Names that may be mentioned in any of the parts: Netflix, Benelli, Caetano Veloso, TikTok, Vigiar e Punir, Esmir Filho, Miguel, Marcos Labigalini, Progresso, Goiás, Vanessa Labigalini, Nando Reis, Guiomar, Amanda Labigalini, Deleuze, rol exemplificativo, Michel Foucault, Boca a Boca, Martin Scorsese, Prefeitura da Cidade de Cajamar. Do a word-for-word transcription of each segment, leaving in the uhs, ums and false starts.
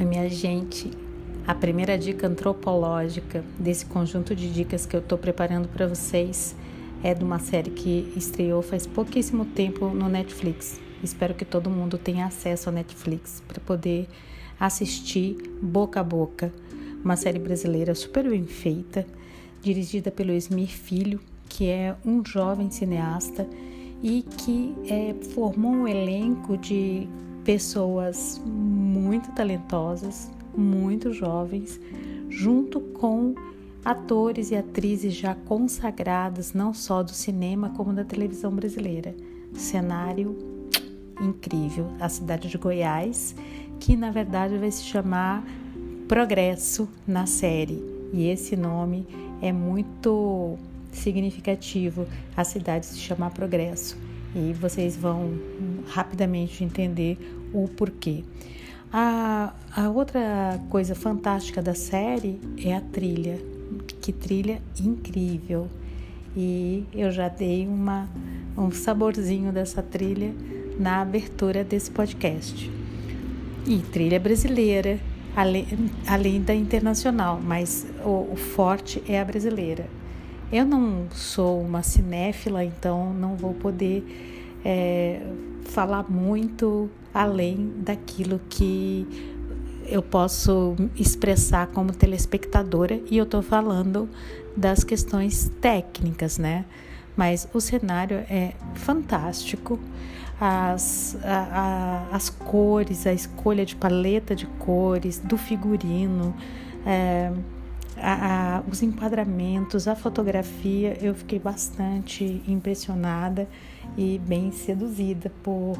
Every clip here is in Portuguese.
Oi, minha gente, a primeira dica antropológica desse conjunto de dicas que eu estou preparando para vocês é de uma série que estreou faz pouquíssimo tempo no Netflix. Espero que todo mundo tenha acesso ao Netflix para poder assistir Boca a Boca, uma série brasileira super bem feita, dirigida pelo Esmir Filho, que é um jovem cineasta e que é, formou um elenco de pessoas muito talentosas, muito jovens, junto com atores e atrizes já consagradas, não só do cinema como da televisão brasileira. Cenário incrível. A cidade de Goiás, que na verdade vai se chamar Progresso na série. E esse nome é muito significativo. A cidade se chama Progresso. E vocês vão rapidamente entender o porquê. A, a outra coisa fantástica da série é a trilha. Que trilha incrível! E eu já dei uma, um saborzinho dessa trilha na abertura desse podcast. E trilha brasileira, além, além da internacional, mas o, o forte é a brasileira. Eu não sou uma cinéfila, então não vou poder é, falar muito além daquilo que eu posso expressar como telespectadora, e eu estou falando das questões técnicas, né? Mas o cenário é fantástico, as, a, a, as cores, a escolha de paleta de cores, do figurino, é, A, a, os enquadramentos, a fotografia, eu fiquei bastante impressionada e bem seduzida por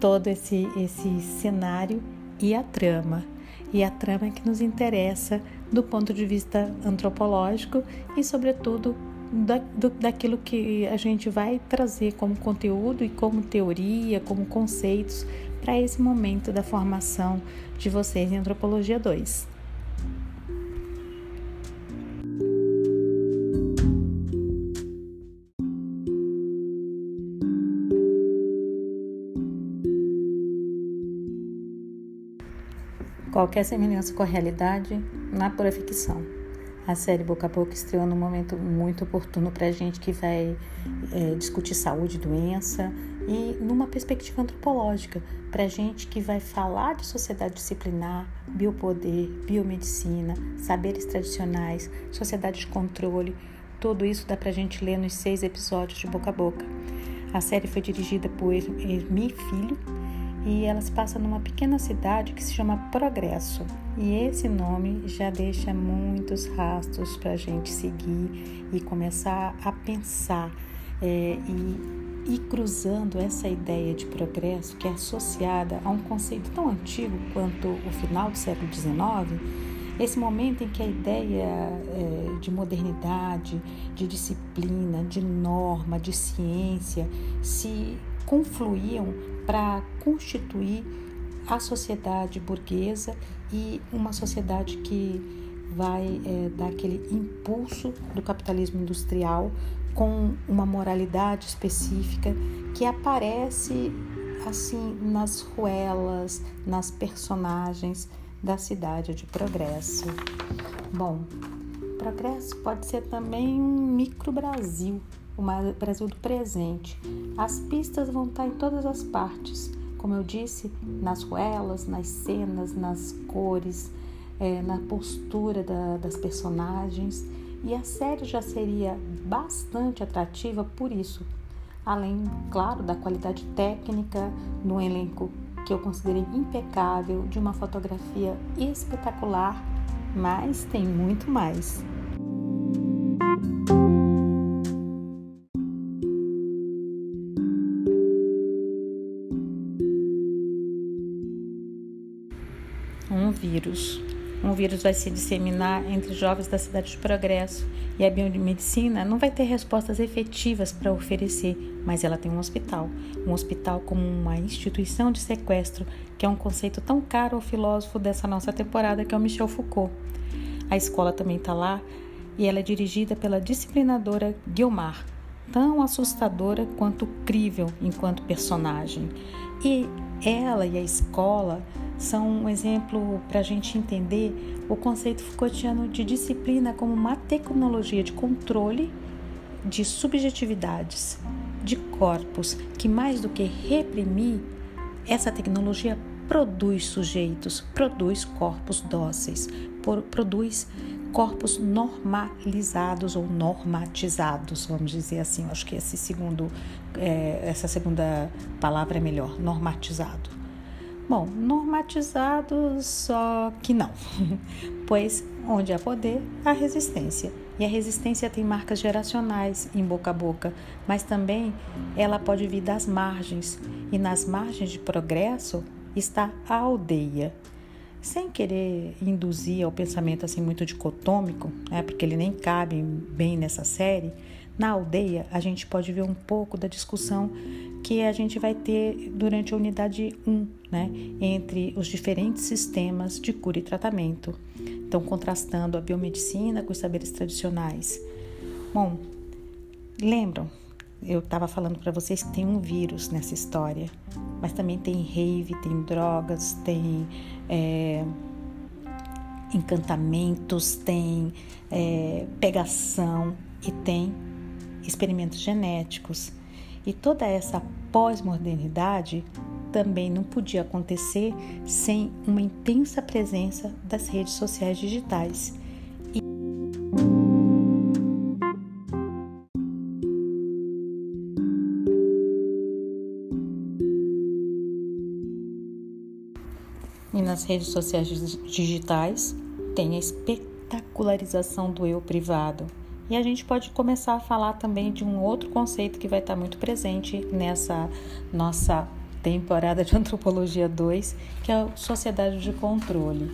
todo esse, esse cenário e a trama. E a trama que nos interessa do ponto de vista antropológico e, sobretudo, da, do, daquilo que a gente vai trazer como conteúdo e como teoria, como conceitos para esse momento da formação de vocês em Antropologia dois. Qualquer semelhança com a realidade na pura ficção. A série Boca a Boca estreou num momento muito oportuno para a gente que vai é, discutir saúde e doença, e numa perspectiva antropológica, para a gente que vai falar de sociedade disciplinar, biopoder, biomedicina, saberes tradicionais, sociedade de controle. Tudo isso dá para a gente ler nos seis episódios de Boca a Boca. A série foi dirigida por Esmir Filho, e ela se passa numa pequena cidade que se chama Progresso. E esse nome já deixa muitos rastros para a gente seguir e começar a pensar é, e ir cruzando essa ideia de progresso que é associada a um conceito tão antigo quanto o final do século dezenove, esse momento em que a ideia é, de modernidade, de disciplina, de norma, de ciência se confluíam para constituir a sociedade burguesa e uma sociedade que vai é, dar aquele impulso do capitalismo industrial com uma moralidade específica que aparece assim nas ruelas, nas personagens da cidade de Progresso. Bom, Progresso pode ser também um micro-Brasil, o Brasil do presente. As pistas vão estar em todas as partes, como eu disse, nas ruelas, nas cenas, nas cores, é, na postura da, das personagens, e a série já seria bastante atrativa por isso, além, claro, da qualidade técnica, no elenco que eu considerei impecável, de uma fotografia espetacular, mas tem muito mais. Um vírus. Um vírus vai se disseminar entre jovens da cidade de Progresso, e a biomedicina não vai ter respostas efetivas para oferecer, mas ela tem um hospital. Um hospital como uma instituição de sequestro, que é um conceito tão caro ao filósofo dessa nossa temporada, que é o Michel Foucault. A escola também está lá, e ela é dirigida pela disciplinadora Guiomar, tão assustadora quanto crível enquanto personagem. E ela e a escola são um exemplo para a gente entender o conceito Foucaultiano de disciplina como uma tecnologia de controle de subjetividades, de corpos, que mais do que reprimir, essa tecnologia produz sujeitos, produz corpos dóceis, produz corpos normalizados ou normatizados, vamos dizer assim. Eu acho que esse segundo, é, essa segunda palavra é melhor, normatizado. Bom, normatizado só que não, pois onde há poder, há resistência. E a resistência tem marcas geracionais em Boca a Boca, mas também ela pode vir das margens. E nas margens de Progresso está a aldeia. Sem querer induzir ao pensamento assim muito dicotômico, né, porque ele nem cabe bem nessa série, na aldeia a gente pode ver um pouco da discussão que a gente vai ter durante a unidade um, né, entre os diferentes sistemas de cura e tratamento. Então, contrastando a biomedicina com os saberes tradicionais. Bom, lembram? Eu estava falando para vocês que tem um vírus nessa história, mas também tem rave, tem drogas, tem é, encantamentos, tem é, pegação e tem experimentos genéticos. E toda essa pós-modernidade também não podia acontecer sem uma intensa presença das redes sociais digitais. E... e nas redes sociais digitais tem a espetacularização do eu privado. E a gente pode começar a falar também de um outro conceito que vai estar muito presente nessa nossa temporada de Antropologia dois, que é a sociedade de controle.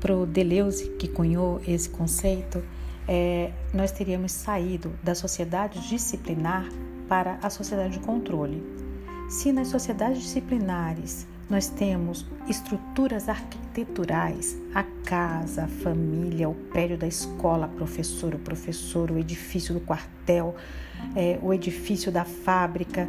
Para o Deleuze, que cunhou esse conceito, é, nós teríamos saído da sociedade disciplinar para a sociedade de controle. Se nas sociedades disciplinares nós temos estruturas arquiteturais, a casa, a família, o prédio da escola, professor, o professor, o edifício do quartel, é, o edifício da fábrica,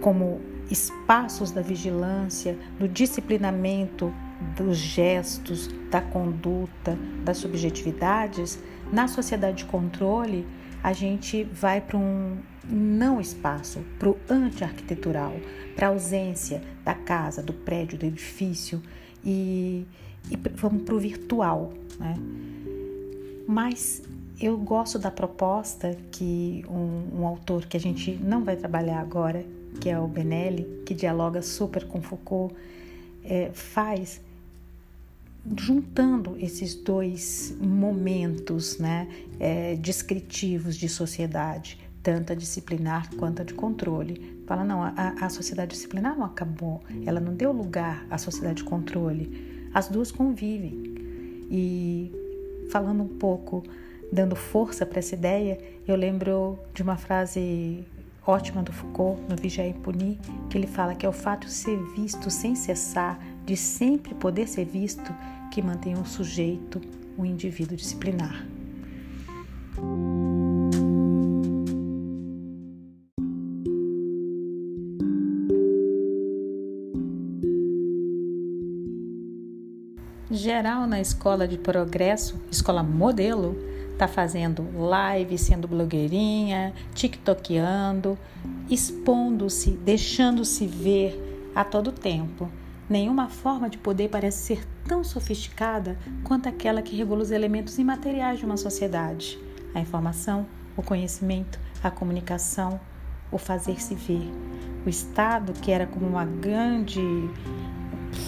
como espaços da vigilância, do disciplinamento, dos gestos, da conduta, das subjetividades, na sociedade de controle, a gente vai para um não espaço, para o anti-arquitetural, para a ausência da casa, do prédio, do edifício e, e vamos para o virtual, né? Mas eu gosto da proposta que um, um autor que a gente não vai trabalhar agora, que é o Benelli, que dialoga super com Foucault, é, faz juntando esses dois momentos, né, é, descritivos de sociedade, tanto a disciplinar quanto a de controle. Fala, não, a, a sociedade disciplinar não acabou, ela não deu lugar à sociedade de controle. As duas convivem. E falando um pouco, dando força para essa ideia, eu lembro de uma frase ótima do Foucault, no Vigiar e Punir, que ele fala que é o fato de ser visto sem cessar, de sempre poder ser visto, que mantém o sujeito, o indivíduo disciplinar. Geral na escola de Progresso, escola modelo, está fazendo live, sendo blogueirinha, tiktokeando, expondo-se, deixando-se ver a todo tempo. Nenhuma forma de poder parece ser tão sofisticada quanto aquela que regula os elementos imateriais de uma sociedade. A informação, o conhecimento, a comunicação, o fazer-se ver. O Estado, que era como uma grande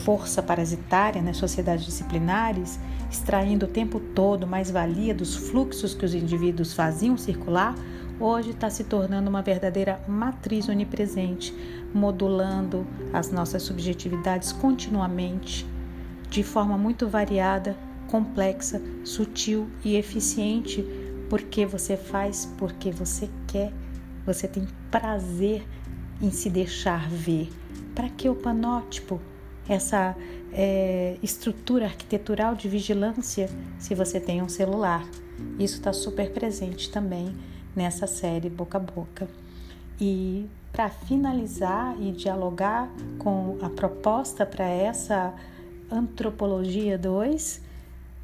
força parasitária nas sociedades disciplinares, extraindo o tempo todo mais-valia dos fluxos que os indivíduos faziam circular, hoje está se tornando uma verdadeira matriz onipresente, modulando as nossas subjetividades continuamente, de forma muito variada, complexa, sutil e eficiente, porque você faz, porque você quer, você tem prazer em se deixar ver. Para que o panótipo? Essa é, estrutura arquitetural de vigilância se você tem um celular. Isso está super presente também nessa série Boca a Boca. E para finalizar e dialogar com a proposta para essa Antropologia dois,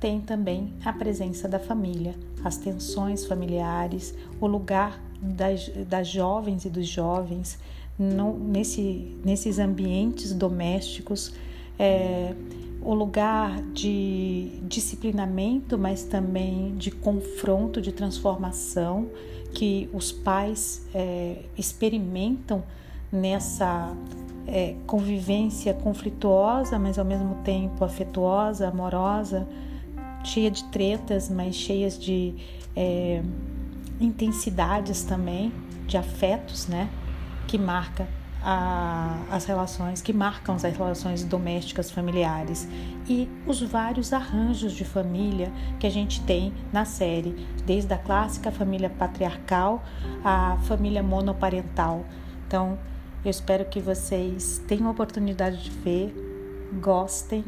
tem também a presença da família, as tensões familiares, o lugar das, das jovens e dos jovens no, nesse, nesses ambientes domésticos, é, o lugar de disciplinamento, mas também de confronto, de transformação que os pais é, experimentam nessa é, convivência conflituosa, mas ao mesmo tempo afetuosa, amorosa, cheia de tretas, mas cheias de é, intensidades também, de afetos, né? Que marca a, as relações, que marcam as relações domésticas familiares e os vários arranjos de família que a gente tem na série, desde a clássica família patriarcal à família monoparental. Então, eu espero que vocês tenham a oportunidade de ver, gostem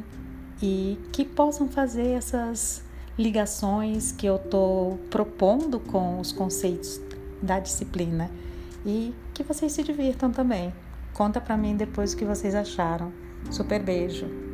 e que possam fazer essas ligações que eu estou propondo com os conceitos da disciplina e que vocês se divirtam também. Conta para mim depois o que vocês acharam. Super beijo!